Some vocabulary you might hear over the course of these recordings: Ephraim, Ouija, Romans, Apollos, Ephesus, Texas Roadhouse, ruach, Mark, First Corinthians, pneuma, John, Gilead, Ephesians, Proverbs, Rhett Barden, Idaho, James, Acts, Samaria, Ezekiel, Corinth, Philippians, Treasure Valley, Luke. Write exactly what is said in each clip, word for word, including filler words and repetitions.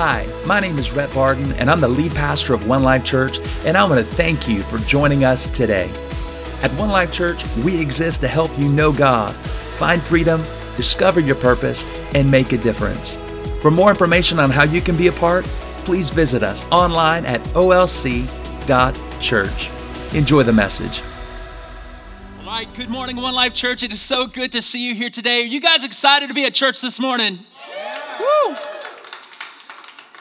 Hi, my name is Rhett Barden, and I'm the lead pastor of One Life Church, and I want to thank you for joining us today. At One Life Church, we exist to help you know God, find freedom, discover your purpose, and make a difference. For more information on how you can be a part, please visit us online at o l c dot church. Enjoy the message. All right, good morning, One Life Church. It is so good to see you here today. Are you guys excited to be at church this morning? Woo!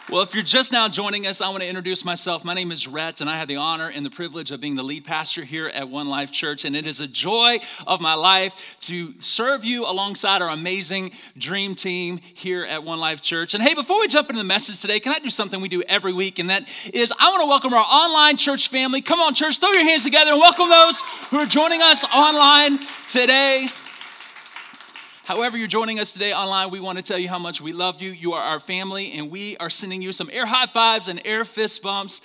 Well, if you're just now joining us, I want to introduce myself. My name is Rhett, and I have the honor and the privilege of being the lead pastor here at One Life Church, and it is a joy of my life to serve you alongside our amazing dream team here at One Life Church. And hey, before we jump into the message today, can I do something we do every week, and that is I want to welcome our online church family. Come on, church, throw your hands together and welcome those who are joining us online today. However you're joining us today online, we want to tell you how much we love you. You are our family, and we are sending you some air high fives and air fist bumps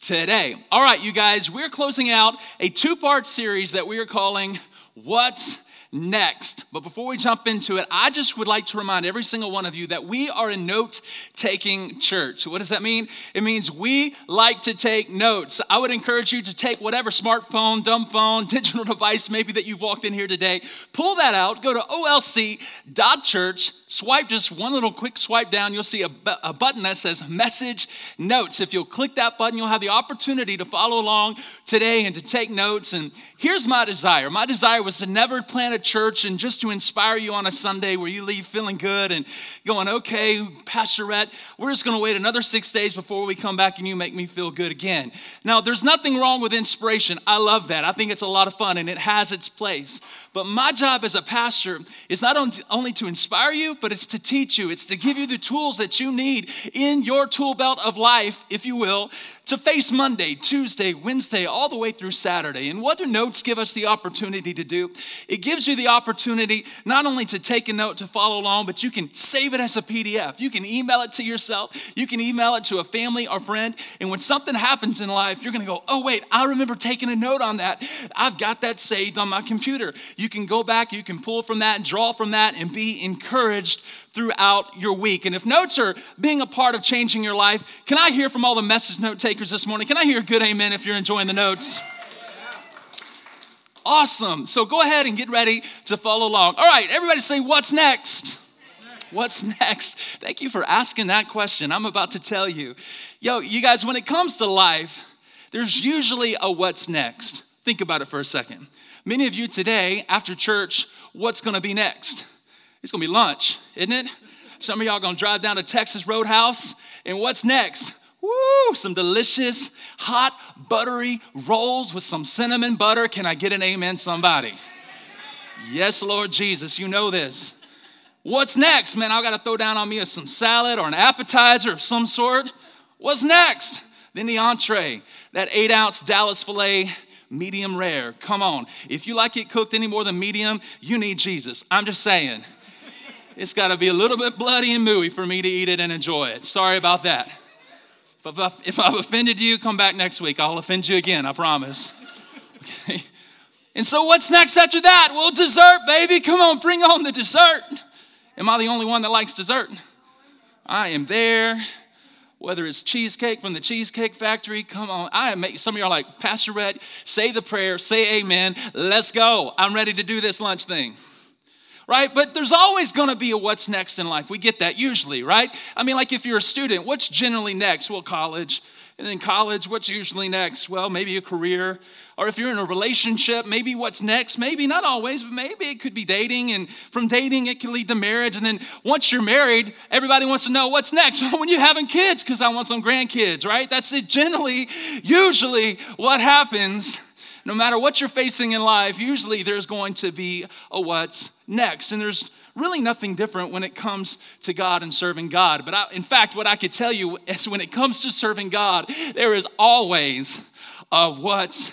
today. All right, you guys, we're closing out a two-part series that we are calling What's Next? But before we jump into it, I just would like to remind every single one of you that we are a note-taking church. What does that mean? It means we like to take notes. I would encourage you to take whatever smartphone, dumb phone, digital device maybe that you've walked in here today, pull that out, go to o l c dot church, swipe just one little quick swipe down. You'll see a, bu- a button that says Message Notes. If you'll click that button, you'll have the opportunity to follow along today and to take notes. And here's my desire. My desire was to never plan a church and just to inspire you on a Sunday where you leave feeling good and going, okay, Pastor Rhett, we're just going to wait another six days before we come back and you make me feel good again. Now, there's nothing wrong with inspiration. I love that. I think it's a lot of fun and it has its place. But my job as a pastor is not only to inspire you, but it's to teach you. It's to give you the tools that you need in your tool belt of life, if you will, to face Monday, Tuesday, Wednesday, all the way through Saturday. And what do notes give us the opportunity to do? It gives you the opportunity not only to take a note to follow along, but you can save it as a P D F. You can email it to yourself. You can email it to a family or friend. And when something happens in life, you're going to go, oh, wait, I remember taking a note on that. I've got that saved on my computer. You can go back, you can pull from that, draw from that, and be encouraged throughout your week. And if notes are being a part of changing your life, can I hear from all the message note takers this morning? Can I hear a good amen if you're enjoying the notes? Awesome. So go ahead and get ready to follow along. All right, everybody say, what's next? What's next? Thank you for asking that question. I'm about to tell you. Yo, you guys, when it comes to life, there's usually a what's next. Think about it for a second. Many of you today, after church, what's going to be next? It's going to be lunch, isn't it? Some of y'all going to drive down to Texas Roadhouse, and what's next? Woo, some delicious, hot, buttery rolls with some cinnamon butter. Can I get an amen, somebody? Yes, Lord Jesus, you know this. What's next? Man, I got to throw down on me some salad or an appetizer of some sort. What's next? Then the entree, that eight-ounce Dallas filet, medium rare. Come on. If you like it cooked any more than medium, you need Jesus. I'm just saying. It's got to be a little bit bloody and mooey for me to eat it and enjoy it. Sorry about that. If I've offended you, come back next week. I'll offend you again, I promise. Okay. And so what's next after that? Well, dessert, baby. Come on, bring on the dessert. Am I the only one that likes dessert? I am there. Whether it's cheesecake from the Cheesecake Factory, come on. I make, some of you are like, Pastor Rhett, say the prayer, say amen. Let's go. I'm ready to do this lunch thing. Right? But there's always going to be a what's next in life. We get that usually, right? I mean, like if you're a student, what's generally next? Well, college. And then college, what's usually next? Well, maybe a career. Or if you're in a relationship, maybe what's next? Maybe, not always, but maybe it could be dating. And from dating, it can lead to marriage. And then once you're married, everybody wants to know what's next. When you're having kids, because I want some grandkids, right? That's it. Generally, usually what happens. No matter what you're facing in life, usually there's going to be a what's next. And there's really nothing different when it comes to God and serving God. But I, in fact, what I could tell you is when it comes to serving God, there is always a what's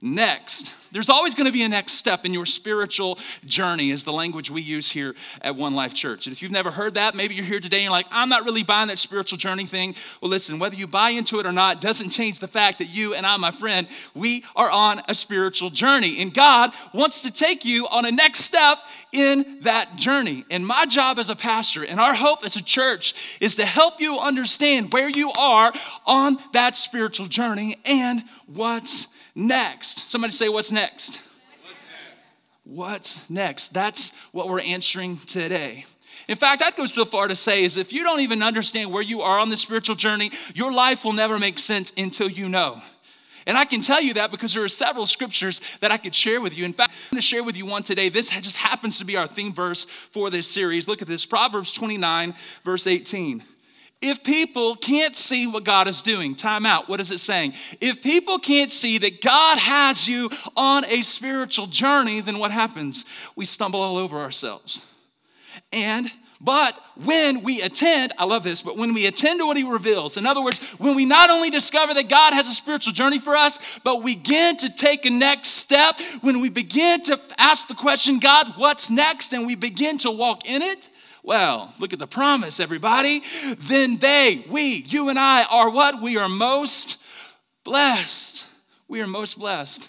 next. There's always going to be a next step in your spiritual journey, is the language we use here at One Life Church. And if you've never heard that, maybe you're here today and you're like, I'm not really buying that spiritual journey thing. Well, listen, whether you buy into it or not doesn't change the fact that you and I, my friend, we are on a spiritual journey. And God wants to take you on a next step in that journey. And my job as a pastor and our hope as a church is to help you understand where you are on that spiritual journey and what's next. Somebody say, what's next? What's next? What's next? That's what we're answering today. In fact, I'd go so far to say is if you don't even understand where you are on the spiritual journey, your life will never make sense until you know. And I can tell you that because there are several scriptures that I could share with you. In fact, I'm going to share with you one today. This just happens to be our theme verse for this series. Look at this, Proverbs twenty-nine, verse eighteen. If people can't see what God is doing, time out, what is it saying? If people can't see that God has you on a spiritual journey, then what happens? We stumble all over ourselves. And, but when we attend, I love this, but when we attend to what he reveals, in other words, when we not only discover that God has a spiritual journey for us, but we begin to take a next step, when we begin to ask the question, God, what's next? And we begin to walk in it. Well, look at the promise, everybody. Then they, we, you and I are what? We are most blessed. We are most blessed.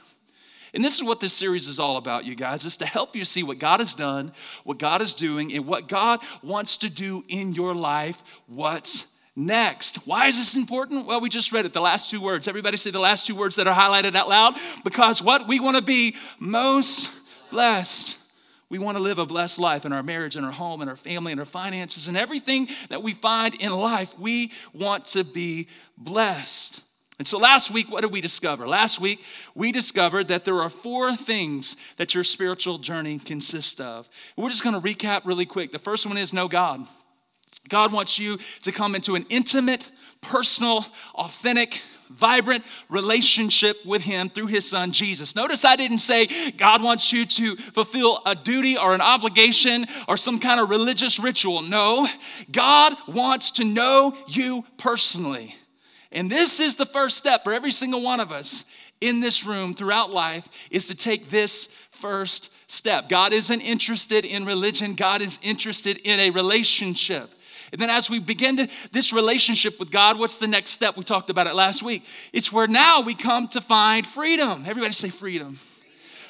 And this is what this series is all about, you guys. It's to help you see what God has done, what God is doing, and what God wants to do in your life. What's next? Why is this important? Well, we just read it, the last two words. Everybody say the last two words that are highlighted out loud. Because what? We want to be most blessed. We want to live a blessed life in our marriage, in our home, in our family, in our finances, and everything that we find in life. We want to be blessed. And so last week, what did we discover? Last week, we discovered that there are four things that your spiritual journey consists of. We're just going to recap really quick. The first one is know God. God wants you to come into an intimate, personal, authentic, vibrant relationship with him through his son, Jesus. Notice I didn't say God wants you to fulfill a duty or an obligation or some kind of religious ritual. No, God wants to know you personally. And this is the first step for every single one of us in this room throughout life, is to take this first step. God isn't interested in religion. God is interested in a relationship. And then as we begin to, this relationship with God, what's the next step? We talked about it last week. It's where now we come to find freedom. Everybody say freedom.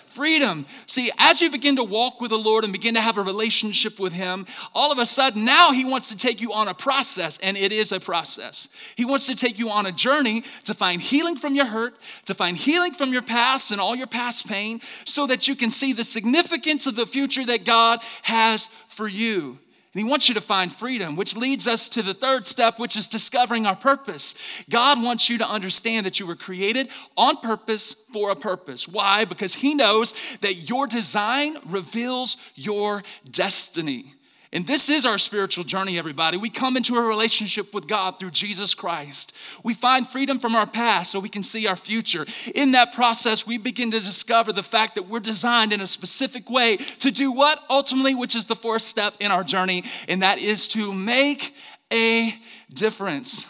Freedom. See, as you begin to walk with the Lord and begin to have a relationship with him, all of a sudden now he wants to take you on a process, and it is a process. He wants to take you on a journey to find healing from your hurt, to find healing from your past and all your past pain, so that you can see the significance of the future that God has for you. And he wants you to find freedom, which leads us to the third step, which is discovering our purpose. God wants you to understand that you were created on purpose for a purpose. Why? Because he knows that your design reveals your destiny. And this is our spiritual journey, everybody. We come into a relationship with God through Jesus Christ. We find freedom from our past so we can see our future. In that process, we begin to discover the fact that we're designed in a specific way to do what? Ultimately, which is the fourth step in our journey, and that is to make a difference.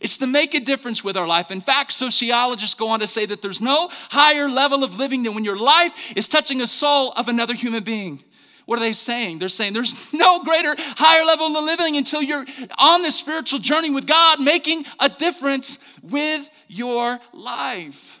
It's to make a difference with our life. In fact, sociologists go on to say that there's no higher level of living than when your life is touching a soul of another human being. What are they saying? They're saying there's no greater, higher level of living until you're on this spiritual journey with God, making a difference with your life.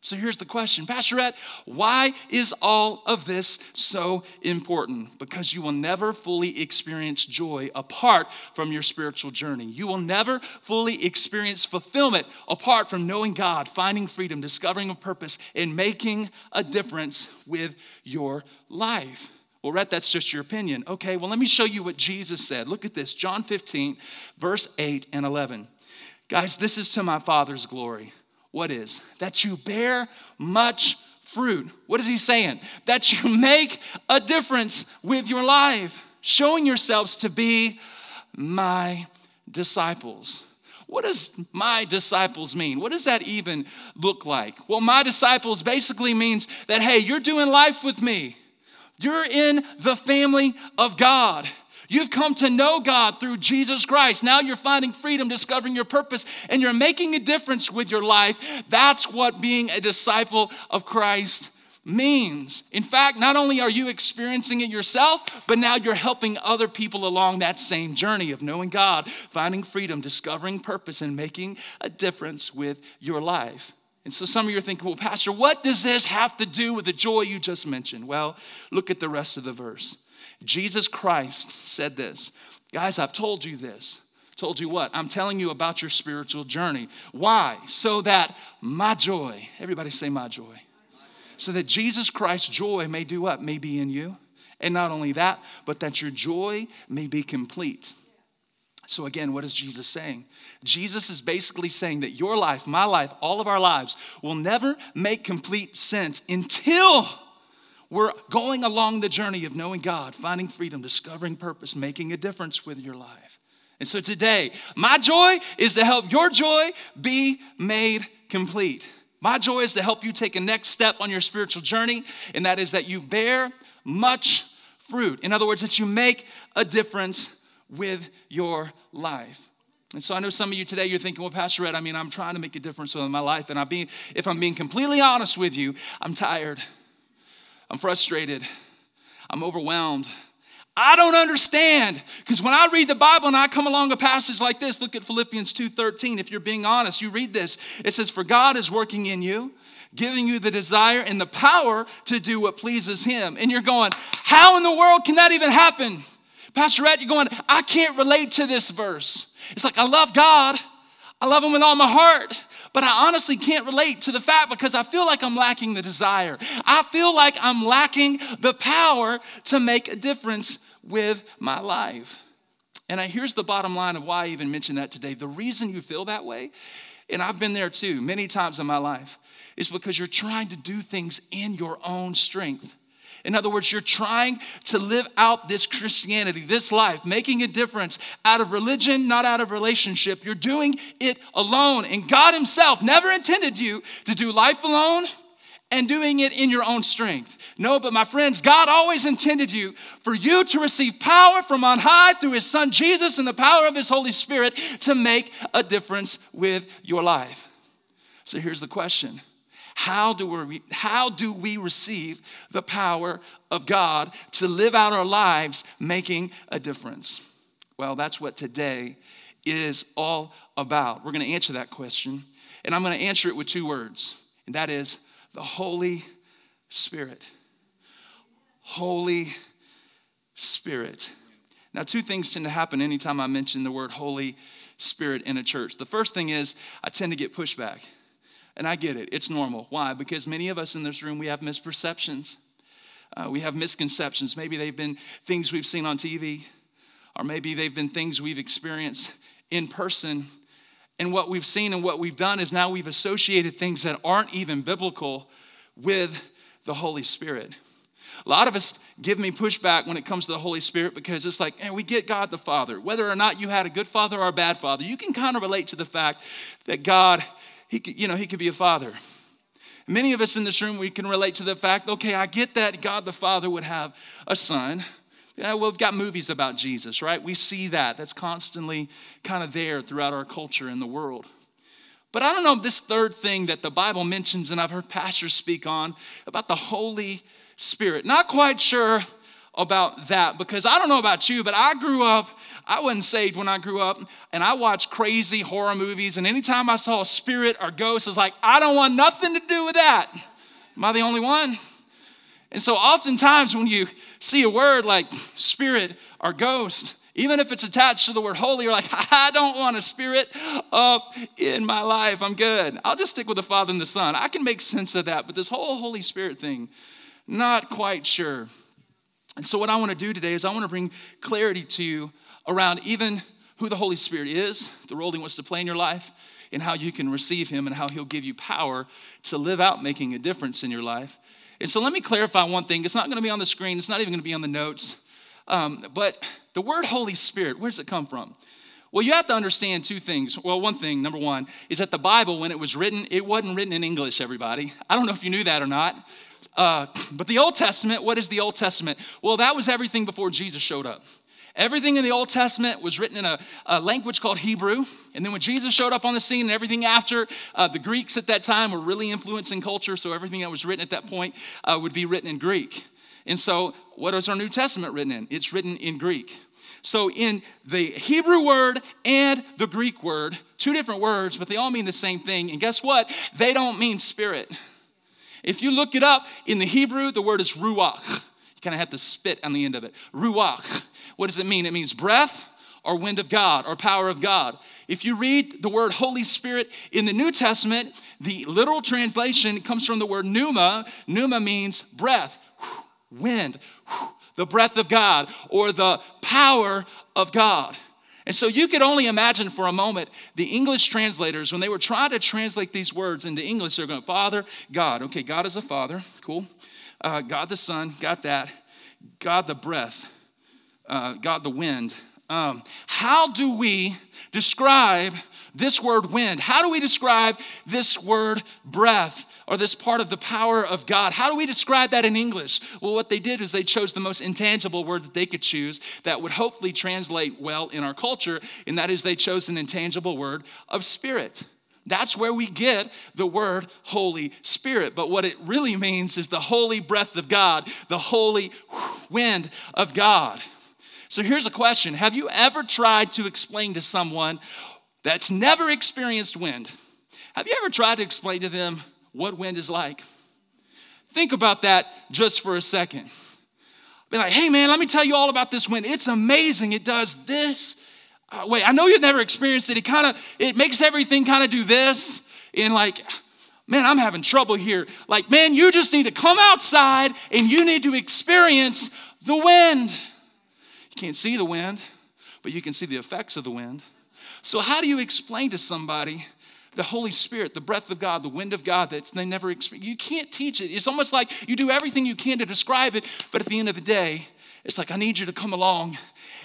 So here's the question, Pastor Rhett, why is all of this so important? Because you will never fully experience joy apart from your spiritual journey. You will never fully experience fulfillment apart from knowing God, finding freedom, discovering a purpose, and making a difference with your life. Well, Rhett, that's just your opinion. Okay, well, let me show you what Jesus said. Look at this, John fifteen, verse eight and eleven. Guys, this is to my Father's glory. What is? That you bear much fruit. What is he saying? That you make a difference with your life, showing yourselves to be my disciples. What does my disciples mean? What does that even look like? Well, my disciples basically means that, hey, you're doing life with me. You're in the family of God. You've come to know God through Jesus Christ. Now you're finding freedom, discovering your purpose, and you're making a difference with your life. That's what being a disciple of Christ means. In fact, not only are you experiencing it yourself, but now you're helping other people along that same journey of knowing God, finding freedom, discovering purpose, and making a difference with your life. And so some of you are thinking, well, Pastor, what does this have to do with the joy you just mentioned? Well, look at the rest of the verse. Jesus Christ said this. Guys, I've told you this. Told you what? I'm telling you about your spiritual journey. Why? So that my joy, everybody say my joy. So that Jesus Christ's joy may do what? May be in you. And not only that, but that your joy may be complete. So again, what is Jesus saying? Jesus is basically saying that your life, my life, all of our lives will never make complete sense until we're going along the journey of knowing God, finding freedom, discovering purpose, making a difference with your life. And so today, my joy is to help your joy be made complete. My joy is to help you take a next step on your spiritual journey, and that is that you bear much fruit. In other words, that you make a difference with your life. And so I know some of you today, you're thinking, well, Pastor Rhett, I mean, I'm trying to make a difference in my life. And I'm being, if I'm being completely honest with you, I'm tired. I'm frustrated. I'm overwhelmed. I don't understand, because when I read the Bible and I come along a passage like this, look at Philippians two thirteen. If you're being honest, you read this. It says, for God is working in you, giving you the desire and the power to do what pleases him. And you're going, how in the world can that even happen? Pastor Rhett, you're going, I can't relate to this verse. It's like, I love God. I love him with all my heart. But I honestly can't relate to the fact because I feel like I'm lacking the desire. I feel like I'm lacking the power to make a difference with my life. And here's the bottom line of why I even mentioned that today. The reason you feel that way, and I've been there too many times in my life, is because you're trying to do things in your own strength. In other words, you're trying to live out this Christianity, this life, making a difference out of religion, not out of relationship. You're doing it alone. And God himself never intended you to do life alone and doing it in your own strength. No, but my friends, God always intended you for you to receive power from on high through his son Jesus and the power of his Holy Spirit to make a difference with your life. So here's the question. How do we, how do we receive the power of God to live out our lives making a difference? Well, that's what today is all about. We're going to answer that question, and I'm going to answer it with two words, and that is the Holy Spirit. Holy Spirit. Now, two things tend to happen anytime I mention the word Holy Spirit in a church. The first thing is I tend to get pushback. And I get it. It's normal. Why? Because many of us in this room, we have misperceptions. Uh, we have misconceptions. Maybe they've been things we've seen on T V, or maybe they've been things we've experienced in person. And what we've seen and what we've done is now we've associated things that aren't even biblical with the Holy Spirit. A lot of us give me pushback when it comes to the Holy Spirit because it's like, and we get God the Father. Whether or not you had a good father or a bad father, you can kind of relate to the fact that God, He could, you know, he could be a father. Many of us in this room, we can relate to the fact, okay, I get that God the Father would have a son. Yeah, well, we've got movies about Jesus, right? We see that. That's constantly kind of there throughout our culture and the world. But I don't know, this third thing that the Bible mentions, and I've heard pastors speak on, about the Holy Spirit. Not quite sure about that, because I don't know about you, but I grew up, I wasn't saved when I grew up, and I watched crazy horror movies, and anytime I saw a spirit or ghost, it's like, I don't want nothing to do with that. Am I the only one? And so oftentimes when you see a word like spirit or ghost, even if it's attached to the word holy, you're like, I don't want a spirit up in my life. I'm good. I'll just stick with the Father and the Son. I can make sense of that, but this whole Holy Spirit thing, not quite sure. And so what I want to do today is I want to bring clarity to you around even who the Holy Spirit is, the role he wants to play in your life, and how you can receive him and how he'll give you power to live out making a difference in your life. And so let me clarify one thing. It's not going to be on the screen. It's not even going to be on the notes. Um, but the word Holy Spirit, where does it come from? Well, you have to understand two things. Well, one thing, number one, is that the Bible, when it was written, it wasn't written in English, everybody. I don't know if you knew that or not. Uh, but the Old Testament, what is the Old Testament? Well, that was everything before Jesus showed up. Everything in the Old Testament was written in a, a language called Hebrew. And then when Jesus showed up on the scene and everything after, uh, the Greeks at that time were really influencing culture. So everything that was written at that point uh, would be written in Greek. And so what is our New Testament written in? It's written in Greek. So in the Hebrew word and the Greek word, two different words, but they all mean the same thing. And guess what? They don't mean spirit. If you look it up in the Hebrew, the word is ruach. You kind of have to spit on the end of it. Ruach. What does it mean? It means breath or wind of God or power of God. If you read the word Holy Spirit in the New Testament, the literal translation comes from the word pneuma. Pneuma means breath, wind, the breath of God, or the power of God. And so you could only imagine for a moment the English translators, when they were trying to translate these words into English, they're going, Father, God. Okay, God is a Father. Cool. Uh, God the Son. Got that. God the breath. Uh, God the wind. Um, how do we describe this word wind? How do we describe this word breath or this part of the power of God? How do we describe that in English? Well, what they did is they chose the most intangible word that they could choose that would hopefully translate well in our culture, and that is they chose an intangible word of spirit. That's where we get the word Holy Spirit. But what it really means is the holy breath of God, the holy wind of God. So here's a question. Have you ever tried to explain to someone that's never experienced wind? Have you ever tried to explain to them what wind is like? Think about that just for a second. Be like, hey man, let me tell you all about this wind. It's amazing. It does this. Uh, wait, I know you've never experienced it. It kind of, it makes everything kind of do this. And like, man, I'm having trouble here. Like, man, you just need to come outside and you need to experience the wind. You can't see the wind, but you can see the effects of the wind. So how do you explain to somebody the Holy Spirit, the breath of God, the wind of God that they never experience? You can't teach it. It's almost like you do everything you can to describe it, but at the end of the day, it's like, I need you to come along,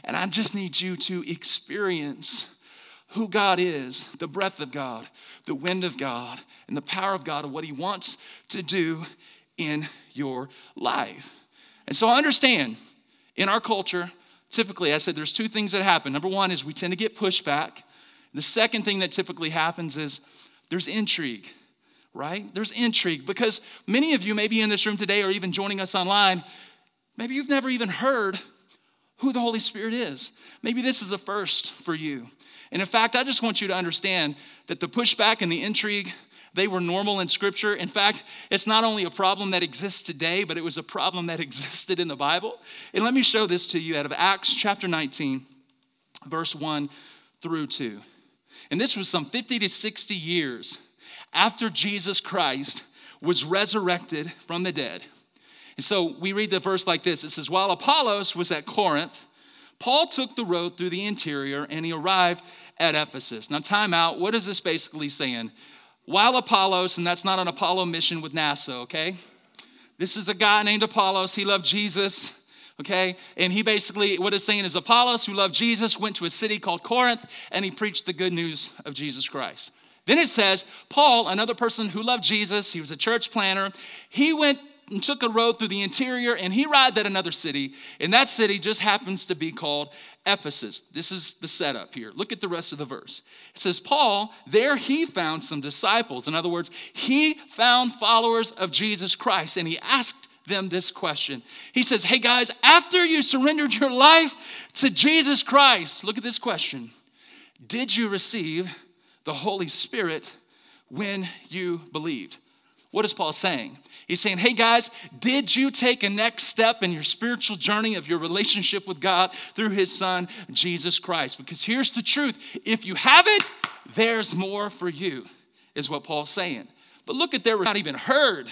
and I just need you to experience who God is, the breath of God, the wind of God, and the power of God, and what he wants to do in your life. And so I understand in our culture, typically, I said there's two things that happen. Number one is we tend to get pushback. The second thing that typically happens is there's intrigue, right? There's intrigue because many of you may be in this room today or even joining us online. Maybe you've never even heard who the Holy Spirit is. Maybe this is a first for you. And in fact, I just want you to understand that the pushback and the intrigue, they were normal in Scripture. In fact, it's not only a problem that exists today, but it was a problem that existed in the Bible. And let me show this to you out of Acts chapter nineteen, verse one through two. And this was some fifty to sixty years after Jesus Christ was resurrected from the dead. And so we read the verse like this. It says, while Apollos was at Corinth, Paul took the road through the interior and he arrived at Ephesus. Now, time out. What is this basically saying? While Apollos, and that's not an Apollo mission with NASA, okay? This is a guy named Apollos. He loved Jesus, okay? And he basically, what it's saying is Apollos, who loved Jesus, went to a city called Corinth, and he preached the good news of Jesus Christ. Then it says, Paul, another person who loved Jesus, he was a church planner, he went and took a road through the interior, and he arrived at another city, and that city just happens to be called Ephesus. This is the setup here. Look at the rest of the verse. It says, Paul, there he found some disciples. In other words, he found followers of Jesus Christ, and he asked them this question. He says, hey guys, after you surrendered your life to Jesus Christ, look at this question. Did you receive the Holy Spirit when you believed? What is Paul saying? He's saying, hey guys, did you take a next step in your spiritual journey of your relationship with God through his son, Jesus Christ? Because here's the truth. If you haven't, there's more for you, is what Paul's saying. But look at there, we've not even heard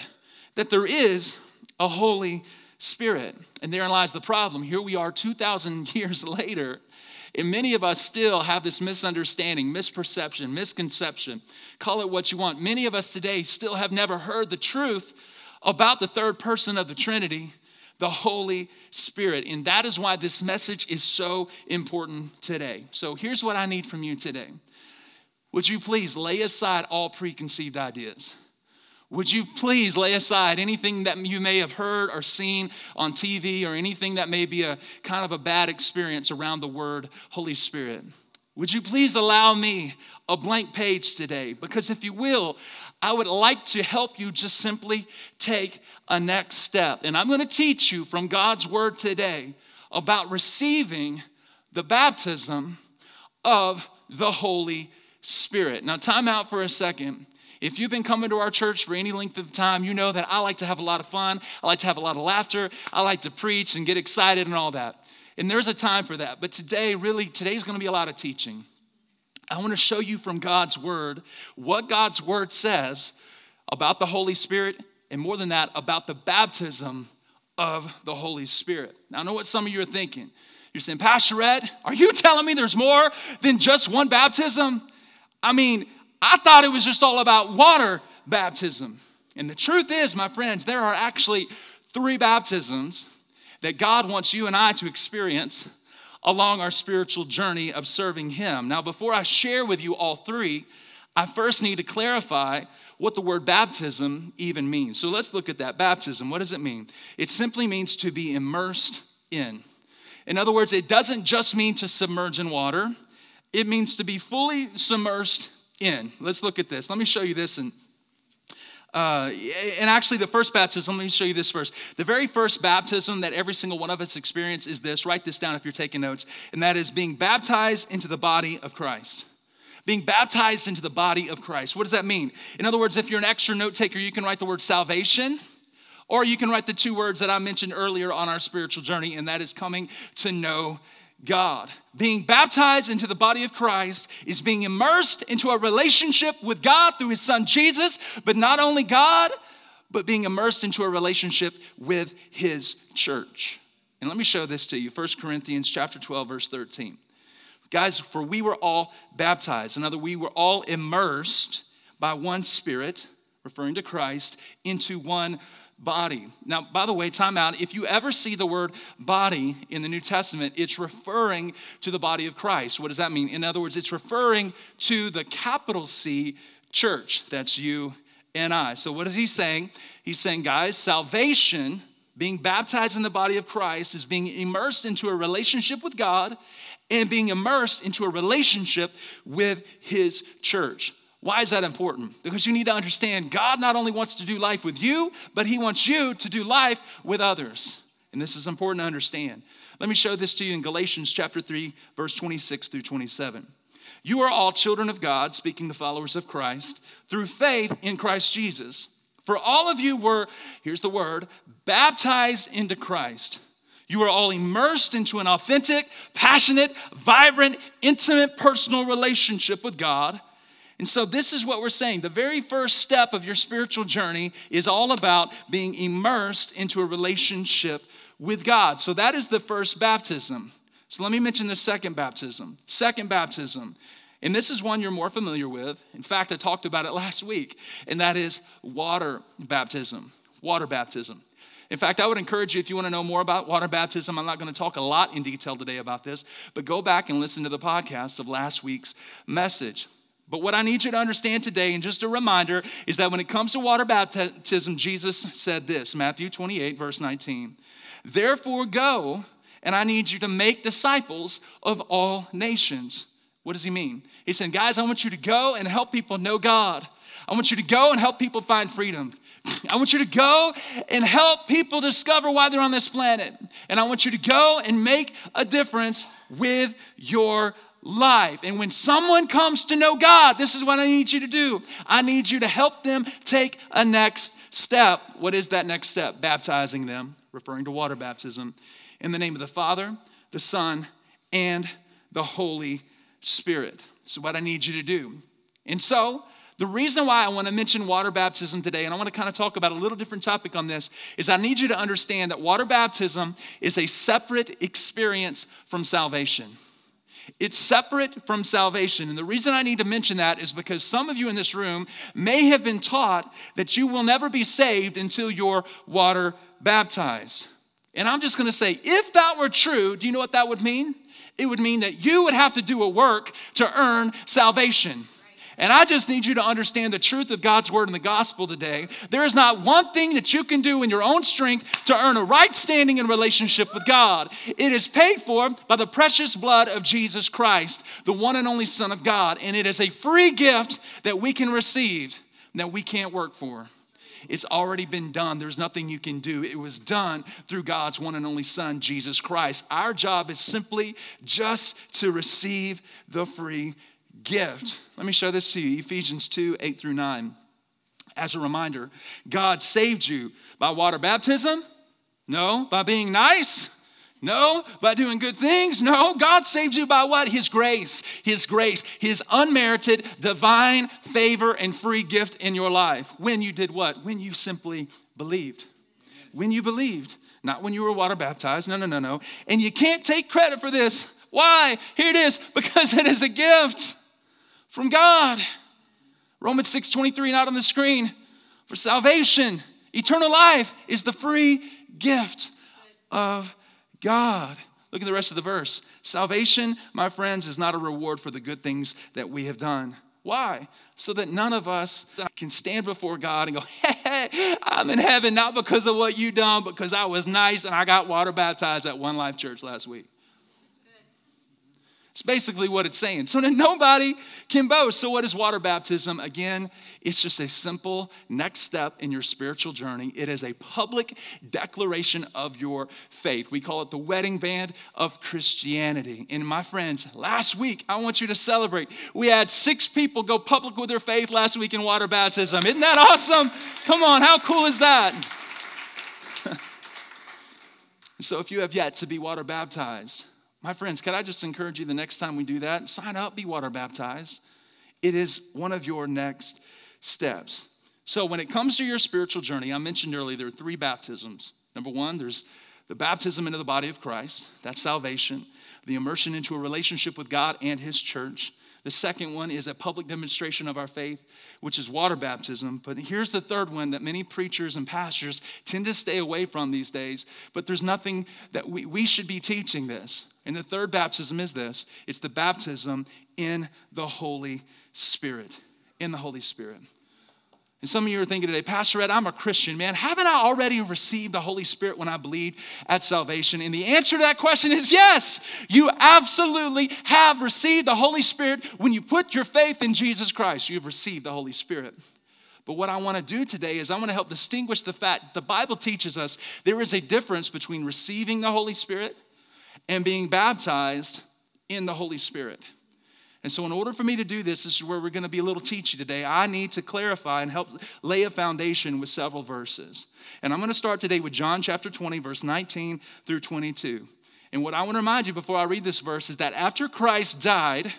that there is a Holy Spirit. And therein lies the problem. Here we are two thousand years later, and many of us still have this misunderstanding, misperception, misconception. Call it what you want. Many of us today still have never heard the truth about the third person of the Trinity, the Holy Spirit. And that is why this message is so important today. So here's what I need from you today. Would you please lay aside all preconceived ideas? Would you please lay aside anything that you may have heard or seen on T V or anything that may be a kind of a bad experience around the word Holy Spirit? Would you please allow me a blank page today? Because if you will, I would like to help you just simply take a next step. And I'm going to teach you from God's word today about receiving the baptism of the Holy Spirit. Now, time out for a second. If you've been coming to our church for any length of time, you know that I like to have a lot of fun. I like to have a lot of laughter. I like to preach and get excited and all that. And there's a time for that. But today, really, today's going to be a lot of teaching. I want to show you from God's word what God's word says about the Holy Spirit, and more than that, about the baptism of the Holy Spirit. Now, I know what some of you are thinking. You're saying, Pastor Rhett, are you telling me there's more than just one baptism? I mean, I thought it was just all about water baptism. And the truth is, my friends, there are actually three baptisms that God wants you and I to experience along our spiritual journey of serving Him. Now, before I share with you all three, I first need to clarify what the word baptism even means. So let's look at that. Baptism, what does it mean? It simply means to be immersed in. In other words, it doesn't just mean to submerge in water. It means to be fully submerged in. Let's look at this. Let me show you this. And uh, and actually the first baptism, let me show you this first. The very first baptism that every single one of us experience is this. Write this down if you're taking notes. And that is being baptized into the body of Christ. Being baptized into the body of Christ. What does that mean? In other words, if you're an extra note taker, you can write the word salvation. Or you can write the two words that I mentioned earlier on our spiritual journey. And that is coming to know God. Being baptized into the body of Christ is being immersed into a relationship with God through His Son Jesus, but not only God, but being immersed into a relationship with His church. And let me show this to you. First Corinthians chapter twelve, verse thirteen. Guys, for we were all baptized. In other words, we were all immersed by one Spirit, referring to Christ, into one body. Now, by the way, time out. If you ever see the word body in the New Testament, it's referring to the body of Christ. What does that mean? In other words, it's referring to the capital C church. That's you and I. So what is he saying? He's saying, guys, salvation, being baptized in the body of Christ, is being immersed into a relationship with God and being immersed into a relationship with His church. Why is that important? Because you need to understand God not only wants to do life with you, but He wants you to do life with others. And this is important to understand. Let me show this to you in Galatians chapter three, verse twenty-six through twenty-seven. You are all children of God, speaking to followers of Christ, through faith in Christ Jesus. For all of you were, here's the word, baptized into Christ. You are all immersed into an authentic, passionate, vibrant, intimate, personal relationship with God. And so this is what we're saying. The very first step of your spiritual journey is all about being immersed into a relationship with God. So that is the first baptism. So let me mention the second baptism. Second baptism. And this is one you're more familiar with. In fact, I talked about it last week. And that is water baptism. Water baptism. In fact, I would encourage you, if you want to know more about water baptism, I'm not going to talk a lot in detail today about this, but go back and listen to the podcast of last week's message. But what I need you to understand today, and just a reminder, is that when it comes to water baptism, Jesus said this, Matthew twenty-eight, verse nineteen. Therefore go, and I need you to make disciples of all nations. What does He mean? He said, guys, I want you to go and help people know God. I want you to go and help people find freedom. I want you to go and help people discover why they're on this planet. And I want you to go and make a difference with your life. And when someone comes to know God, this is what I need you to do. I need you to help them take a next step. What is that next step? Baptizing them, referring to water baptism, in the name of the Father, the Son, and the Holy Spirit. So what I need you to do. And so the reason why I want to mention water baptism today, and I want to kind of talk about a little different topic on this, is I need you to understand that water baptism is a separate experience from salvation. It's separate from salvation. And the reason I need to mention that is because some of you in this room may have been taught that you will never be saved until you're water baptized. And I'm just going to say, if that were true, do you know what that would mean? It would mean that you would have to do a work to earn salvation. And I just need you to understand the truth of God's word and the gospel today. There is not one thing that you can do in your own strength to earn a right standing in relationship with God. It is paid for by the precious blood of Jesus Christ, the one and only Son of God. And it is a free gift that we can receive, that we can't work for. It's already been done. There's nothing you can do. It was done through God's one and only Son, Jesus Christ. Our job is simply just to receive the free gift. Let me show this to you. Ephesians two, eight through nine. As a reminder, God saved you by water baptism? No. By being nice? No. By doing good things? No. God saved you by what? His grace. His grace. His unmerited divine favor and free gift in your life. When you did what? When you simply believed. When you believed. Not when you were water baptized. No, no, no, no. And you can't take credit for this. Why? Here it is. Because it is a gift from God. Romans six twenty-three, not on the screen. For salvation, eternal life is the free gift of God. Look at the rest of the verse. Salvation, my friends, is not a reward for the good things that we have done. Why? So that none of us can stand before God and go, hey, hey, I'm in heaven, not because of what you done, because I was nice and I got water baptized at One Life Church last week. It's basically what it's saying. So that nobody can boast. So what is water baptism? Again, it's just a simple next step in your spiritual journey. It is a public declaration of your faith. We call it the wedding band of Christianity. And my friends, last week, I want you to celebrate. We had six people go public with their faith last week in water baptism. Isn't that awesome? Come on, how cool is that? So if you have yet to be water baptized, my friends, can I just encourage you the next time we do that, sign up, be water baptized. It is one of your next steps. So when it comes to your spiritual journey, I mentioned earlier, there are three baptisms. Number one, there's the baptism into the body of Christ. That's salvation. The immersion into a relationship with God and his church. The second one is a public demonstration of our faith, which is water baptism. But here's the third one that many preachers and pastors tend to stay away from these days. But there's nothing that we, we should be teaching this. And the third baptism is this. It's the baptism in the Holy Spirit. In the Holy Spirit. And some of you are thinking today, Pastor Rhett, I'm a Christian, man. Haven't I already received the Holy Spirit when I believed at salvation? And the answer to that question is yes. You absolutely have received the Holy Spirit when you put your faith in Jesus Christ. You've received the Holy Spirit. But what I want to do today is I want to help distinguish the fact that the Bible teaches us there is a difference between receiving the Holy Spirit and being baptized in the Holy Spirit. And so in order for me to do this, this is where we're going to be a little teachy today. I need to clarify and help lay a foundation with several verses. And I'm going to start today with John chapter twenty, verse nineteen through twenty-two. And what I want to remind you before I read this verse is that after Christ died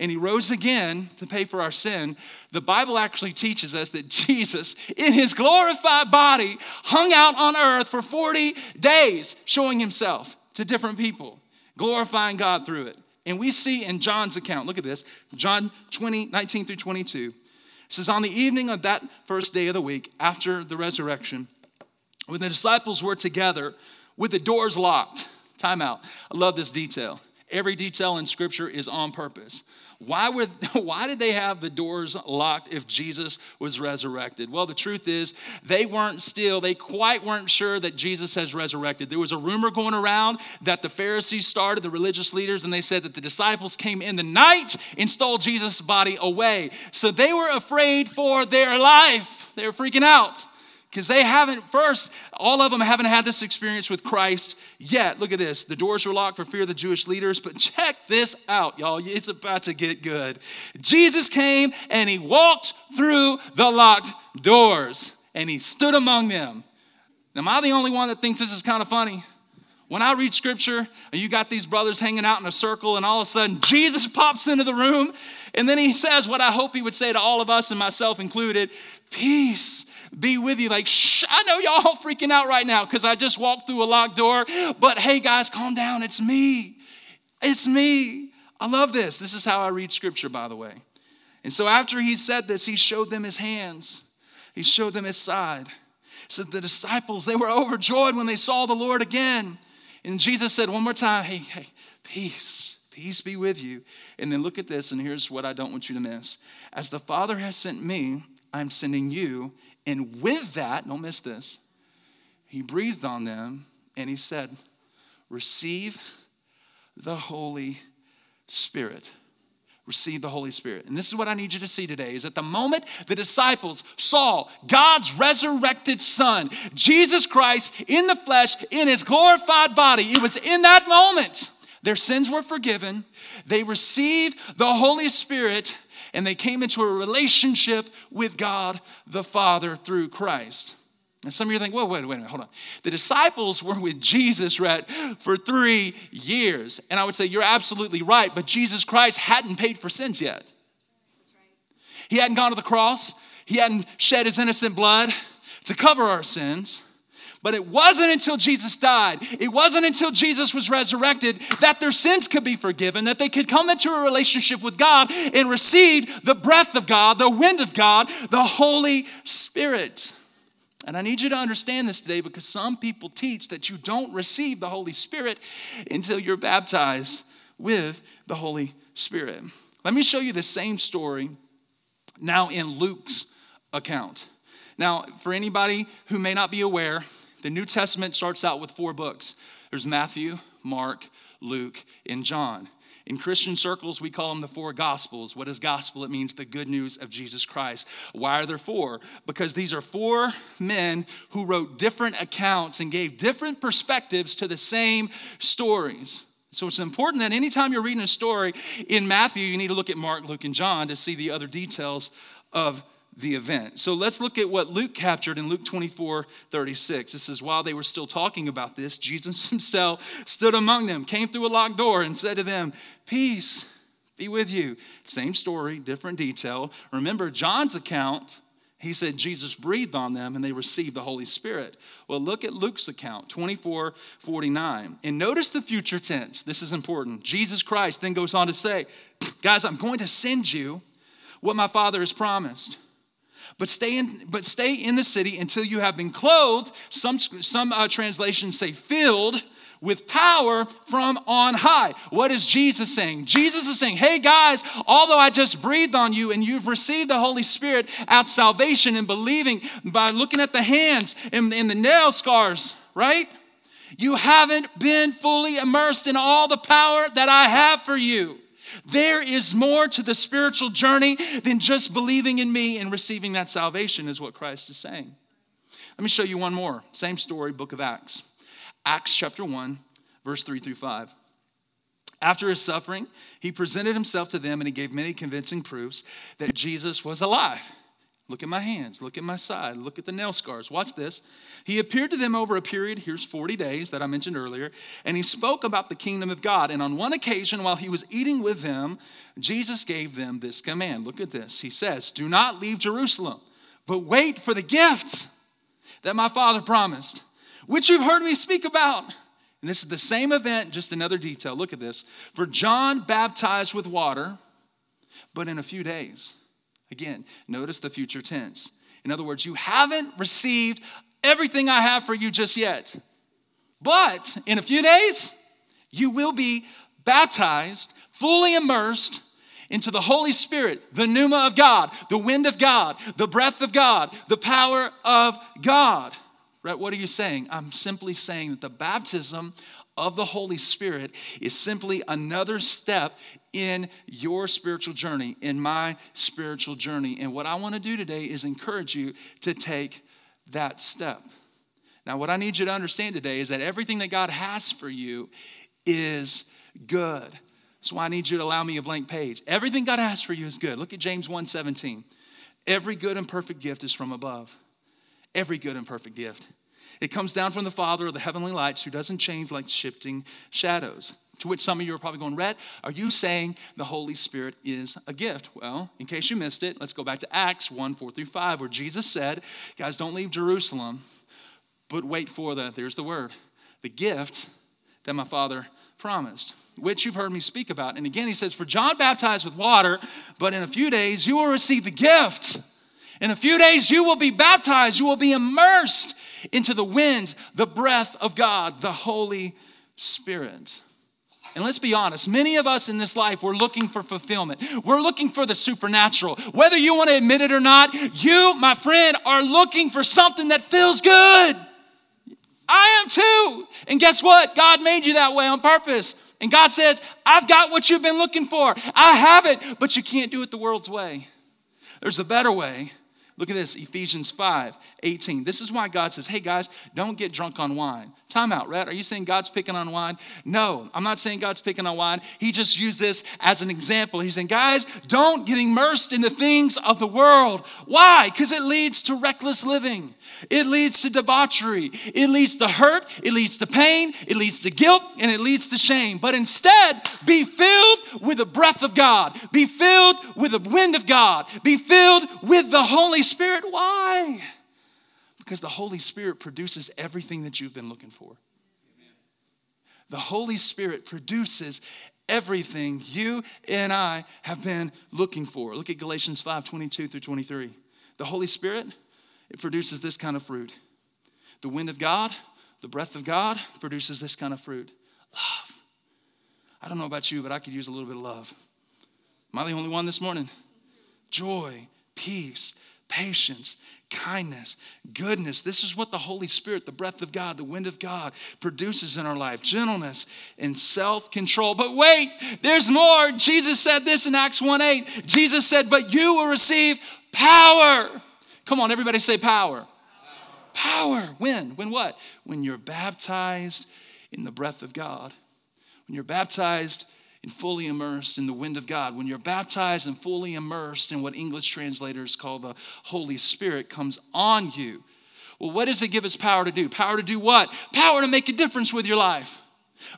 and he rose again to pay for our sin, the Bible actually teaches us that Jesus, in his glorified body, hung out on earth for forty days, showing himself to different people, glorifying God through it. And we see in John's account, look at this, John twenty, nineteen through twenty-two. It says, on the evening of that first day of the week, after the resurrection, when the disciples were together with the doors locked. Time out. I love this detail. Every detail in Scripture is on purpose. Why would, why did they have the doors locked if Jesus was resurrected? Well, the truth is they weren't still, they quite weren't sure that Jesus has resurrected. There was a rumor going around that the Pharisees started, the religious leaders, and they said that the disciples came in the night and stole Jesus' body away. So they were afraid for their life. They were freaking out because they haven't, first, all of them haven't had this experience with Christ yet. Look at this. The doors were locked for fear of the Jewish leaders, but check this out, y'all. It's about to get good. Jesus came and he walked through the locked doors and he stood among them. Now, am I the only one that thinks this is kind of funny? When I read scripture, and you got these brothers hanging out in a circle and all of a sudden Jesus pops into the room and then he says what I hope he would say to all of us and myself included, peace be with you. Like, shh, I know y'all all freaking out right now because I just walked through a locked door. But hey, guys, calm down. It's me. It's me. I love this. This is how I read scripture, by the way. And so after he said this, he showed them his hands. He showed them his side. So the disciples, they were overjoyed when they saw the Lord again. And Jesus said one more time, hey, hey, peace Peace be with you. And then look at this, and here's what I don't want you to miss. As the Father has sent me, I'm sending you. And with that, don't miss this, he breathed on them and he said, receive the Holy Spirit. Receive the Holy Spirit. And this is what I need you to see today, is at the moment the disciples saw God's resurrected Son, Jesus Christ in the flesh, in his glorified body, it was in that moment their sins were forgiven, they received the Holy Spirit, and they came into a relationship with God the Father through Christ. And some of you think, whoa, wait, wait a minute, hold on. The disciples were with Jesus, right, for three years. And I would say you're absolutely right, but Jesus Christ hadn't paid for sins yet. That's right. That's right. He hadn't gone to the cross. He hadn't shed his innocent blood to cover our sins. But it wasn't until Jesus died, it wasn't until Jesus was resurrected that their sins could be forgiven, that they could come into a relationship with God and receive the breath of God, the wind of God, the Holy Spirit. And I need you to understand this today, because some people teach that you don't receive the Holy Spirit until you're baptized with the Holy Spirit. Let me show you the same story now in Luke's account. Now, for anybody who may not be aware, the New Testament starts out with four books. There's Matthew, Mark, Luke, and John. In Christian circles, we call them the four gospels. What is gospel? It means the good news of Jesus Christ. Why are there four? Because these are four men who wrote different accounts and gave different perspectives to the same stories. So it's important that anytime you're reading a story in Matthew, you need to look at Mark, Luke, and John to see the other details of the event. So let's look at what Luke captured in Luke twenty-four thirty-six. This is while they were still talking about this, Jesus himself stood among them, came through a locked door and said to them, peace be with you. Same story, different detail. Remember John's account, he said Jesus breathed on them and they received the Holy Spirit. Well, look at Luke's account, twenty-four forty-nine. And notice the future tense. This is important. Jesus Christ then goes on to say, guys, I'm going to send you what my Father has promised. But stay in, but stay in the city until you have been clothed, some, some uh, translations say filled, with power from on high. What is Jesus saying? Jesus is saying, hey guys, although I just breathed on you and you've received the Holy Spirit at salvation and believing by looking at the hands and, and the nail scars, right? You haven't been fully immersed in all the power that I have for you. There is more to the spiritual journey than just believing in me and receiving that salvation, is what Christ is saying. Let me show you one more. Same story, book of Acts. Acts chapter one, verse three through five. After his suffering, he presented himself to them and he gave many convincing proofs that Jesus was alive. Look at my hands, look at my side, look at the nail scars. Watch this. He appeared to them over a period, here's forty days that I mentioned earlier, and he spoke about the kingdom of God. And on one occasion, while he was eating with them, Jesus gave them this command. Look at this. He says, do not leave Jerusalem, but wait for the gift that my Father promised, which you've heard me speak about. And this is the same event, just another detail. Look at this. For John baptized with water, but in a few days. Again, notice the future tense. In other words, you haven't received everything I have for you just yet. But in a few days, you will be baptized, fully immersed into the Holy Spirit, the pneuma of God, the wind of God, the breath of God, the power of God. Right? What are you saying? I'm simply saying that the baptism of the Holy Spirit is simply another step in your spiritual journey, in my spiritual journey. And what I want to do today is encourage you to take that step. Now, what I need you to understand today is that everything that God has for you is good. That's why I need you to allow me a blank page. Everything God has for you is good. Look at James one seventeen. Every good and perfect gift is from above. Every good and perfect gift. It comes down from the Father of the heavenly lights, who doesn't change like shifting shadows. To which some of you are probably going, Rhett, are you saying the Holy Spirit is a gift? Well, in case you missed it, let's go back to Acts one, four through five, where Jesus said, guys, don't leave Jerusalem, but wait for the, there's the word, the gift that my Father promised, which you've heard me speak about. And again, he says, for John baptized with water, but in a few days you will receive the gift. In a few days, you will be baptized. You will be immersed into the wind, the breath of God, the Holy Spirit. And let's be honest, many of us in this life, we're looking for fulfillment. We're looking for the supernatural. Whether you want to admit it or not, you, my friend, are looking for something that feels good. I am too. And guess what? God made you that way on purpose. And God says, I've got what you've been looking for. I have it, but you can't do it the world's way. There's a better way. Look at this, Ephesians five eighteen. This is why God says, hey guys, don't get drunk on wine. Time out, Rhett. Are you saying God's picking on wine? No, I'm not saying God's picking on wine. He just used this as an example. He's saying, guys, don't get immersed in the things of the world. Why? Because it leads to reckless living. It leads to debauchery. It leads to hurt. It leads to pain. It leads to guilt, and it leads to shame. But instead, be filled with the breath of God. Be filled with the wind of God. Be filled with the Holy Spirit. Why? Because the Holy Spirit produces everything that you've been looking for. Amen. The Holy Spirit produces everything you and I have been looking for. Look at Galatians five twenty-two through twenty-three. The Holy Spirit, it produces this kind of fruit. The wind of God, the breath of God produces this kind of fruit. Love. I don't know about you, but I could use a little bit of love. Am I the only one this morning? Joy, peace, patience, kindness, goodness. This is what the Holy Spirit, the breath of God, the wind of God produces in our life. Gentleness and self-control. But wait, there's more. Jesus said this in Acts one eight. Jesus said, but you will receive power. Come on, everybody say power. Power. Power. When? When what? When you're baptized in the breath of God. When you're baptized and fully immersed in the wind of God. When you're baptized and fully immersed in what English translators call the Holy Spirit comes on you. Well, what does it give us power to do? Power to do what? Power to make a difference with your life.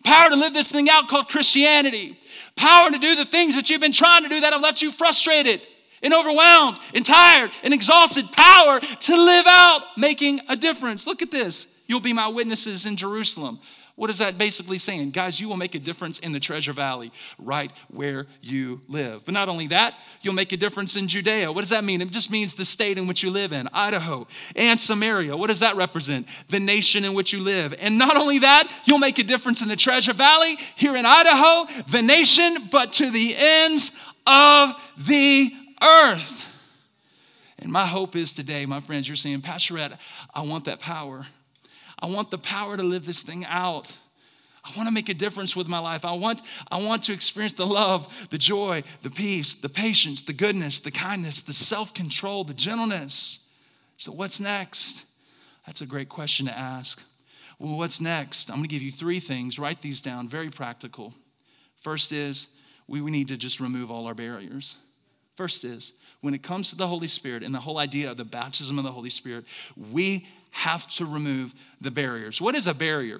Power to live this thing out called Christianity. Power to do the things that you've been trying to do that have left you frustrated and overwhelmed and tired and exhausted. Power to live out making a difference. Look at this. You'll be my witnesses in Jerusalem. What is that basically saying? Guys, you will make a difference in the Treasure Valley right where you live. But not only that, you'll make a difference in Judea. What does that mean? It just means the state in which you live in, Idaho and Samaria. What does that represent? The nation in which you live. And not only that, you'll make a difference in the Treasure Valley, here in Idaho, the nation, but to the ends of the earth. And my hope is today, my friends, you're saying, Pastor Rhett, I want that power. I want the power to live this thing out. I want to make a difference with my life. I want, I want to experience the love, the joy, the peace, the patience, the goodness, the kindness, the self-control, the gentleness. So what's next? That's a great question to ask. Well, what's next? I'm going to give you three things. Write these down. Very practical. First is we, we need to just remove all our barriers. First is when it comes to the Holy Spirit and the whole idea of the baptism of the Holy Spirit, we have to remove the barriers. What is a barrier?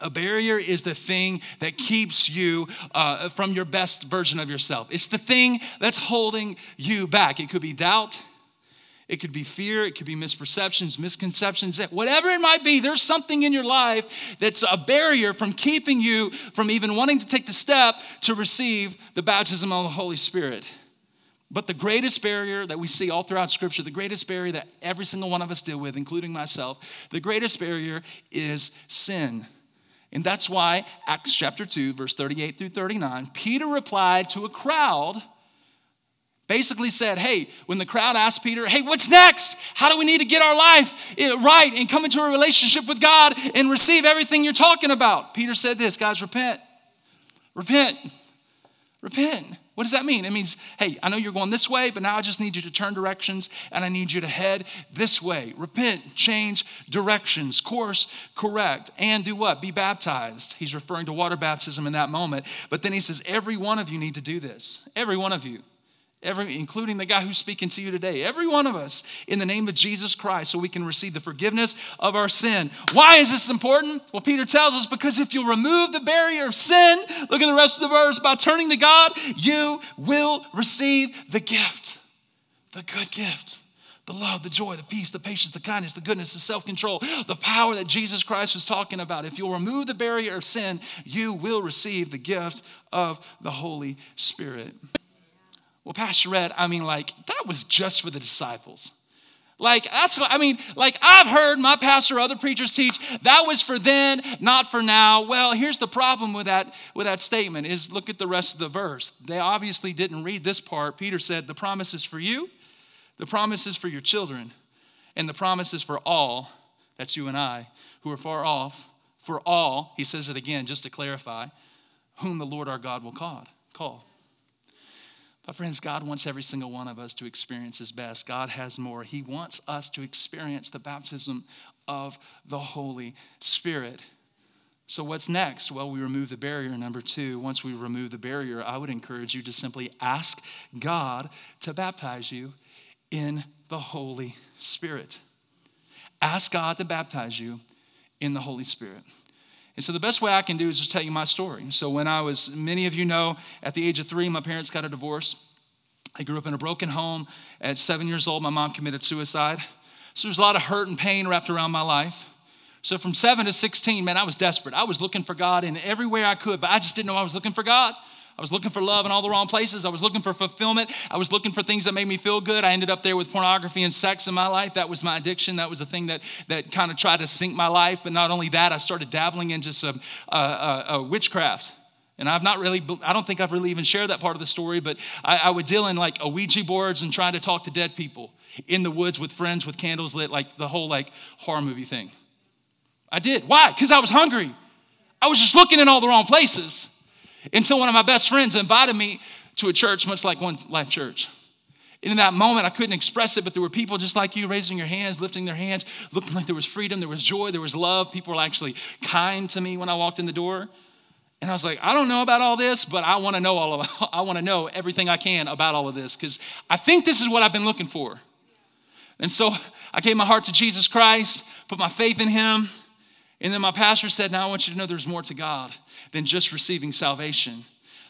A barrier is the thing that keeps you uh, from your best version of yourself. It's the thing that's holding you back. It could be doubt. It could be fear. It could be misperceptions, misconceptions. Whatever it might be, there's something in your life that's a barrier from keeping you from even wanting to take the step to receive the baptism of the Holy Spirit. But the greatest barrier that we see all throughout Scripture, the greatest barrier that every single one of us deal with, including myself, the greatest barrier is sin. And that's why Acts chapter two, verse thirty-eight through thirty-nine, Peter replied to a crowd, basically said, hey, when the crowd asked Peter, hey, what's next? How do we need to get our life right and come into a relationship with God and receive everything you're talking about? Peter said this, guys, repent, repent, repent. What does that mean? It means, hey, I know you're going this way, but now I just need you to turn directions and I need you to head this way. Repent, change directions, course correct, and do what? Be baptized. He's referring to water baptism in that moment. But then he says, every one of you need to do this. Every one of you. Every, including the guy who's speaking to you today. Every one of us in the name of Jesus Christ so we can receive the forgiveness of our sin. Why is this important? Well, Peter tells us because if you remove the barrier of sin, look at the rest of the verse, by turning to God, you will receive the gift, the good gift, the love, the joy, the peace, the patience, the kindness, the goodness, the self-control, the power that Jesus Christ was talking about. If you'll remove the barrier of sin, you will receive the gift of the Holy Spirit. Well, Pastor Rhett, I mean, like, that was just for the disciples. Like, that's what, I mean, like I've heard my pastor or other preachers teach, that was for then, not for now. Well, here's the problem with that, with that statement is look at the rest of the verse. They obviously didn't read this part. Peter said, the promise is for you, the promise is for your children, and the promise is for all, that's you and I, who are far off, for all, he says it again just to clarify, whom the Lord our God will call. But friends, God wants every single one of us to experience his best. God has more. He wants us to experience the baptism of the Holy Spirit. So what's next? Well, we remove the barrier, number two. Once we remove the barrier, I would encourage you to simply ask God to baptize you in the Holy Spirit. Ask God to baptize you in the Holy Spirit. And so the best way I can do is just tell you my story. So when I was, many of you know, at the age of three, my parents got a divorce. I grew up in a broken home. At seven years old, my mom committed suicide. So there's a lot of hurt and pain wrapped around my life. So from seven to sixteen, man, I was desperate. I was looking for God in every way I could, but I just didn't know I was looking for God. I was looking for love in all the wrong places. I was looking for fulfillment. I was looking for things that made me feel good. I ended up there with pornography and sex in my life. That was my addiction. That was the thing that that kind of tried to sink my life. But not only that, I started dabbling into some uh, uh, uh, witchcraft. And I've not really, I don't think I've really even shared that part of the story, but I, I would deal in like a Ouija boards and trying to talk to dead people in the woods with friends with candles lit, like the whole like horror movie thing. I did. Why? Because I was hungry. I was just looking in all the wrong places. Until one of my best friends invited me to a church, much like One Life Church. And in that moment, I couldn't express it, but there were people just like you raising your hands, lifting their hands, looking like there was freedom, there was joy, there was love. People were actually kind to me when I walked in the door. And I was like, I don't know about all this, but I want to know all of I want to know everything I can about all of this because I think this is what I've been looking for. And so I gave my heart to Jesus Christ, put my faith in him. And then my pastor said, now I want you to know there's more to God than just receiving salvation.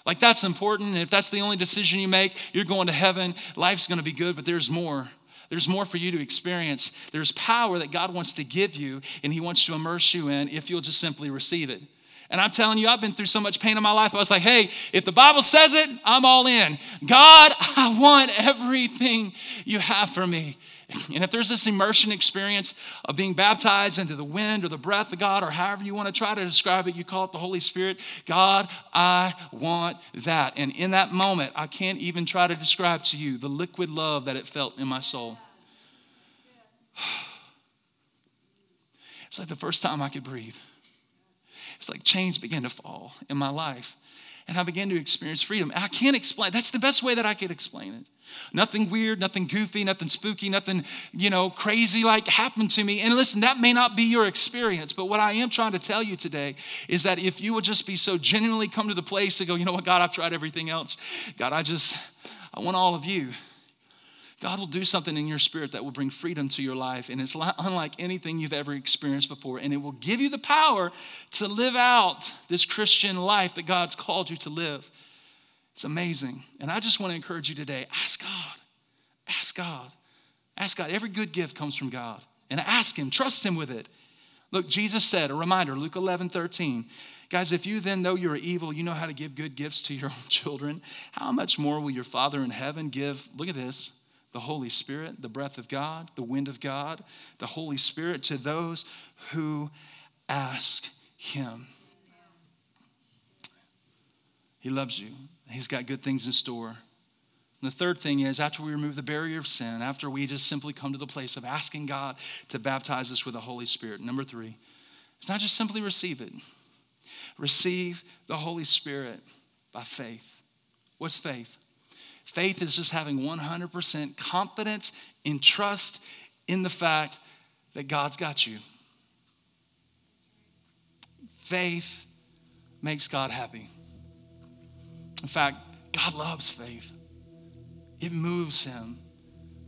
Like that's important. And if that's the only decision you make, you're going to heaven. Life's going to be good, but there's more. There's more for you to experience. There's power that God wants to give you and he wants to immerse you in if you'll just simply receive it. And I'm telling you, I've been through so much pain in my life. I was like, hey, if the Bible says it, I'm all in. God, I want everything you have for me. And if there's this immersion experience of being baptized into the wind or the breath of God or however you want to try to describe it, you call it the Holy Spirit, God, I want that. And in that moment, I can't even try to describe to you the liquid love that it felt in my soul. It's like the first time I could breathe. It's like chains began to fall in my life. And I began to experience freedom. I can't explain. That's the best way that I could explain it. Nothing weird, nothing goofy, nothing spooky, nothing, you know, crazy like happened to me. And listen, that may not be your experience. But what I am trying to tell you today is that if you would just be so genuinely come to the place and go, you know what, God, I've tried everything else. God, I just, I want all of you. God will do something in your spirit that will bring freedom to your life. And it's unlike anything you've ever experienced before. And it will give you the power to live out this Christian life that God's called you to live. It's amazing. And I just want to encourage you today, ask God. Ask God. Ask God. Every good gift comes from God. And ask him. Trust him with it. Look, Jesus said, a reminder, Luke eleven thirteen. Guys, if you then, though you're evil, you know how to give good gifts to your own children, how much more will your Father in heaven give, look at this, the Holy Spirit, the breath of God, the wind of God, the Holy Spirit to those who ask him. He loves you. He's got good things in store. And the third thing is after we remove the barrier of sin, after we just simply come to the place of asking God to baptize us with the Holy Spirit. Number three, it's not just simply receive it. Receive the Holy Spirit by faith. What's faith? Faith is just having one hundred percent confidence and trust in the fact that God's got you. Faith makes God happy. In fact, God loves faith. It moves him.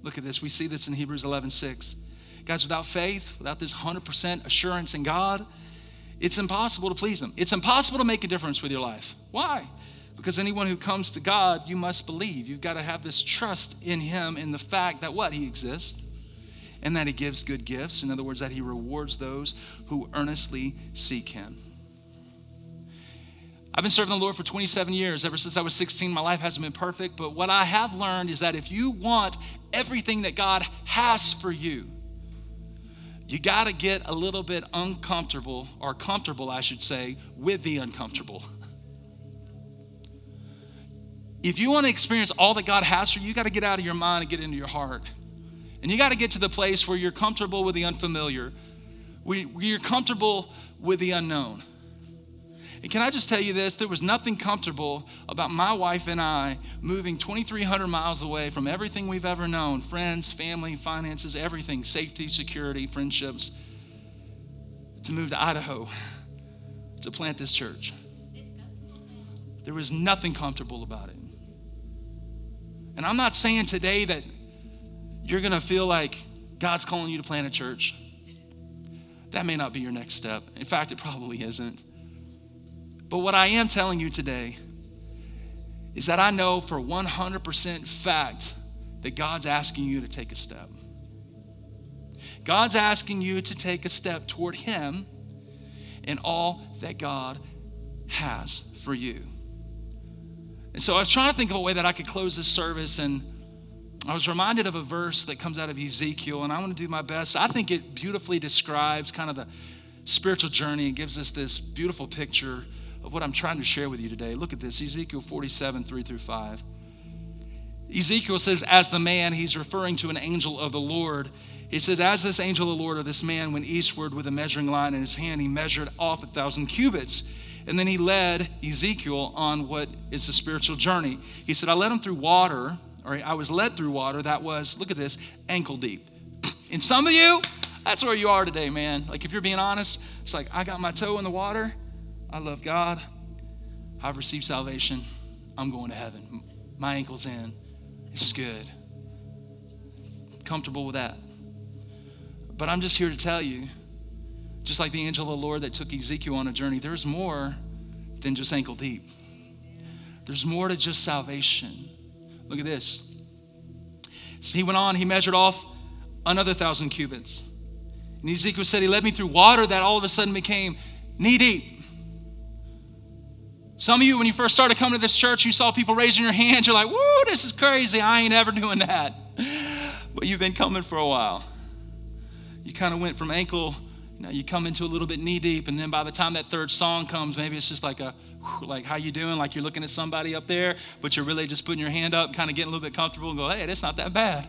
Look at this. We see this in Hebrews eleven six. Guys, without faith, without this one hundred percent assurance in God, it's impossible to please him. It's impossible to make a difference with your life. Why? Because anyone who comes to God, you must believe. You've got to have this trust in him and the fact that what? He exists and that he gives good gifts. In other words, that he rewards those who earnestly seek him. I've been serving the Lord for twenty-seven years. Ever since I was sixteen, my life hasn't been perfect. But what I have learned is that if you want everything that God has for you, you gotta get a little bit uncomfortable, or comfortable, I should say, with the uncomfortable. If you wanna experience all that God has for you, you gotta get out of your mind and get into your heart. And you gotta get to the place where you're comfortable with the unfamiliar, where you're comfortable with the unknown. And can I just tell you this? There was nothing comfortable about my wife and I moving twenty-three hundred miles away from everything we've ever known, friends, family, finances, everything, safety, security, friendships, to move to Idaho to plant this church. There was nothing comfortable about it. And I'm not saying today that you're gonna feel like God's calling you to plant a church. That may not be your next step. In fact, it probably isn't. But what I am telling you today is that I know for one hundred percent fact that God's asking you to take a step. God's asking you to take a step toward Him and all that God has for you. And so I was trying to think of a way that I could close this service, and I was reminded of a verse that comes out of Ezekiel, and I want to do my best. I think it beautifully describes kind of the spiritual journey and gives us this beautiful picture of what I'm trying to share with you today. Look at this, Ezekiel forty-seven, three through five. Ezekiel says, as the man, he's referring to an angel of the Lord. He says, as this angel of the Lord, or this man, went eastward with a measuring line in his hand, he measured off a thousand cubits. And then he led Ezekiel on what is the spiritual journey. He said, I led him through water, or I was led through water that was, look at this, ankle deep. And some of you, that's where you are today, man. Like, if you're being honest, it's like, I got my toe in the water. I love God. I've received salvation. I'm going to heaven. My ankle's in. It's good. Comfortable with that. But I'm just here to tell you, just like the angel of the Lord that took Ezekiel on a journey, there's more than just ankle deep. There's more to just salvation. Look at this. So he went on, he measured off another thousand cubits. And Ezekiel said, he led me through water that all of a sudden became knee deep. Some of you, when you first started coming to this church, you saw people raising your hands. You're like, woo, this is crazy. I ain't ever doing that. But you've been coming for a while. You kind of went from ankle, you know, you come into a little bit knee deep. And then by the time that third song comes, maybe it's just like a, whew, like, how you doing? Like, you're looking at somebody up there, but you're really just putting your hand up, kind of getting a little bit comfortable and go, hey, that's not that bad.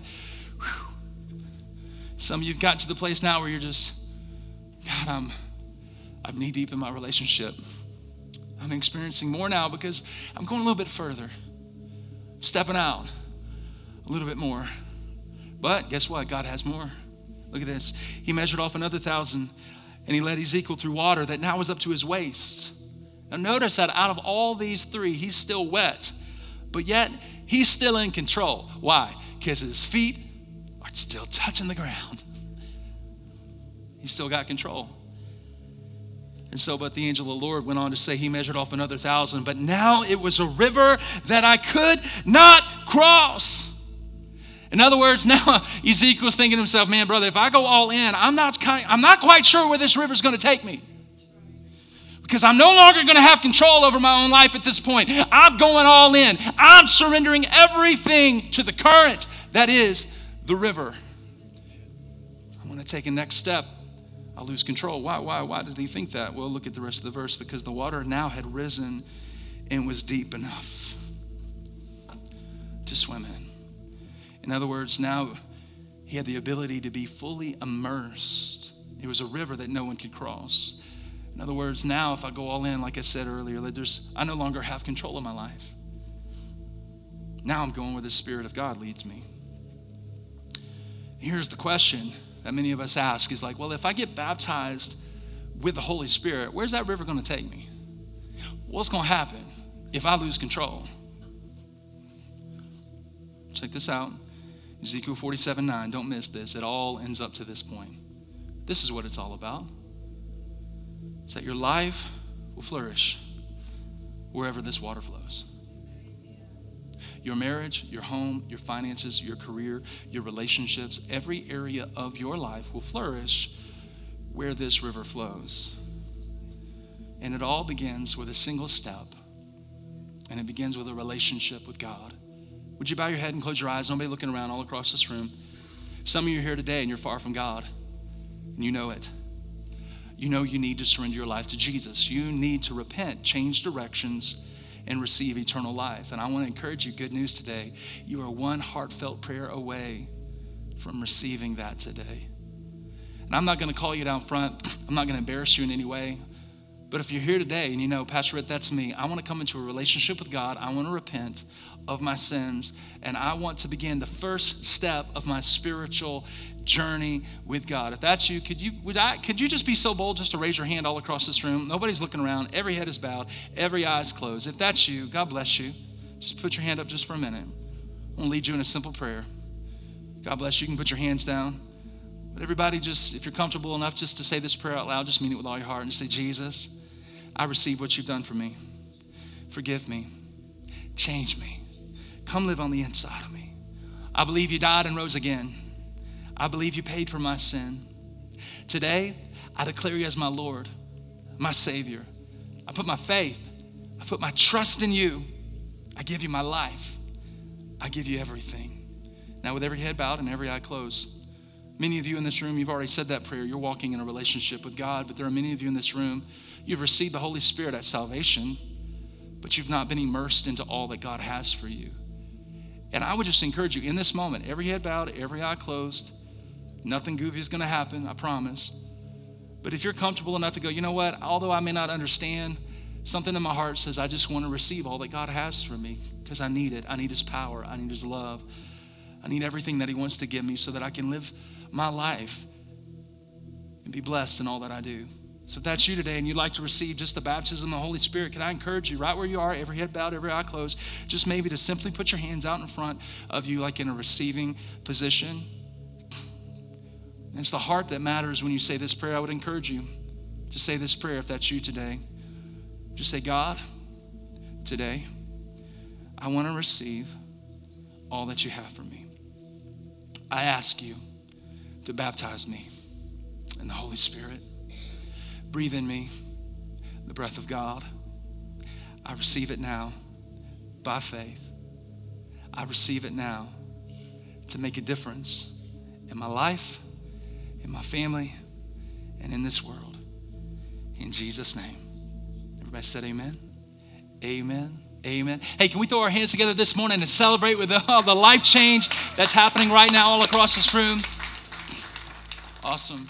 Whew. Some of you've got to the place now where you're just, God, I'm, I'm knee deep in my relationship. I'm experiencing more now because I'm going a little bit further, stepping out a little bit more. But guess what? God has more. Look at this. He measured off another thousand, and he led Ezekiel through water that now was up to his waist. Now notice that out of all these three, he's still wet, but yet he's still in control. Why? Because his feet still touching the ground. He's still got control. And so, but the angel of the Lord went on to say, he measured off another thousand, but now it was a river that I could not cross. In other words, now Ezekiel's thinking to himself, man, brother, if I go all in, I'm not, I'm not quite sure where this river's going to take me, because I'm no longer going to have control over my own life at this point. I'm going all in. I'm surrendering everything to the current that is the river. I'm going to take a next step. I'll lose control. Why, why, why does he think that? Well, look at the rest of the verse. Because the water now had risen and was deep enough to swim in. In other words, now he had the ability to be fully immersed. It was a river that no one could cross. In other words, now if I go all in, like I said earlier, like there's, I no longer have control of my life. Now I'm going where the Spirit of God leads me. Here's the question that many of us ask is like, well, if I get baptized with the Holy Spirit, where's that river going to take me? What's going to happen if I lose control? Check this out. Ezekiel forty-seven nine. Don't miss this. It all ends up to this point. This is what it's all about. It's that your life will flourish wherever this water flows. Your marriage, your home, your finances, your career, your relationships, every area of your life will flourish where this river flows. And it all begins with a single step. And it begins with a relationship with God. Would you bow your head and close your eyes? Nobody looking around all across this room. Some of you are here today and you're far from God. And you know it. You know you need to surrender your life to Jesus. You need to repent, change directions, and receive eternal life. And I want to encourage you, good news today. You are one heartfelt prayer away from receiving that today. And I'm not going to call you down front. I'm not going to embarrass you in any way. But if you're here today and you know, Pastor Rhett, that's me. I want to come into a relationship with God. I want to repent of my sins. And I want to begin the first step of my spiritual journey with God. If that's you, could you would I could you just be so bold just to raise your hand all across this room? Nobody's looking around. Every head is bowed. Every eye is closed. If that's you, God bless you. Just put your hand up just for a minute. I'm going to lead you in a simple prayer. God bless you. You can put your hands down. But everybody, just, if you're comfortable enough just to say this prayer out loud, just mean it with all your heart and just say, Jesus, I receive what you've done for me. Forgive me. Change me. Come live on the inside of me. I believe you died and rose again. I believe you paid for my sin. Today, I declare you as my Lord, my Savior. I put my faith, I put my trust in you. I give you my life. I give you everything. Now, with every head bowed and every eye closed, many of you in this room, you've already said that prayer. You're walking in a relationship with God, but there are many of you in this room, you've received the Holy Spirit at salvation, but you've not been immersed into all that God has for you. And I would just encourage you in this moment, every head bowed, every eye closed, nothing goofy is going to happen, I promise. But if you're comfortable enough to go, you know what, although I may not understand, something in my heart says, I just want to receive all that God has for me because I need it. I need his power. I need his love. I need everything that he wants to give me so that I can live my life and be blessed in all that I do. So if that's you today and you'd like to receive just the baptism of the Holy Spirit, can I encourage you right where you are, every head bowed, every eye closed, just maybe to simply put your hands out in front of you like in a receiving position. And it's the heart that matters when you say this prayer. I would encourage you to say this prayer if that's you today. Just say, God, today I want to receive all that you have for me. I ask you to baptize me in the Holy Spirit. Breathe in me the breath of God. I receive it now by faith. I receive it now to make a difference in my life, in my family, and in this world. In Jesus' name. Everybody said amen. Amen. Amen. Hey, can we throw our hands together this morning and celebrate with all the life change that's happening right now all across this room? Awesome.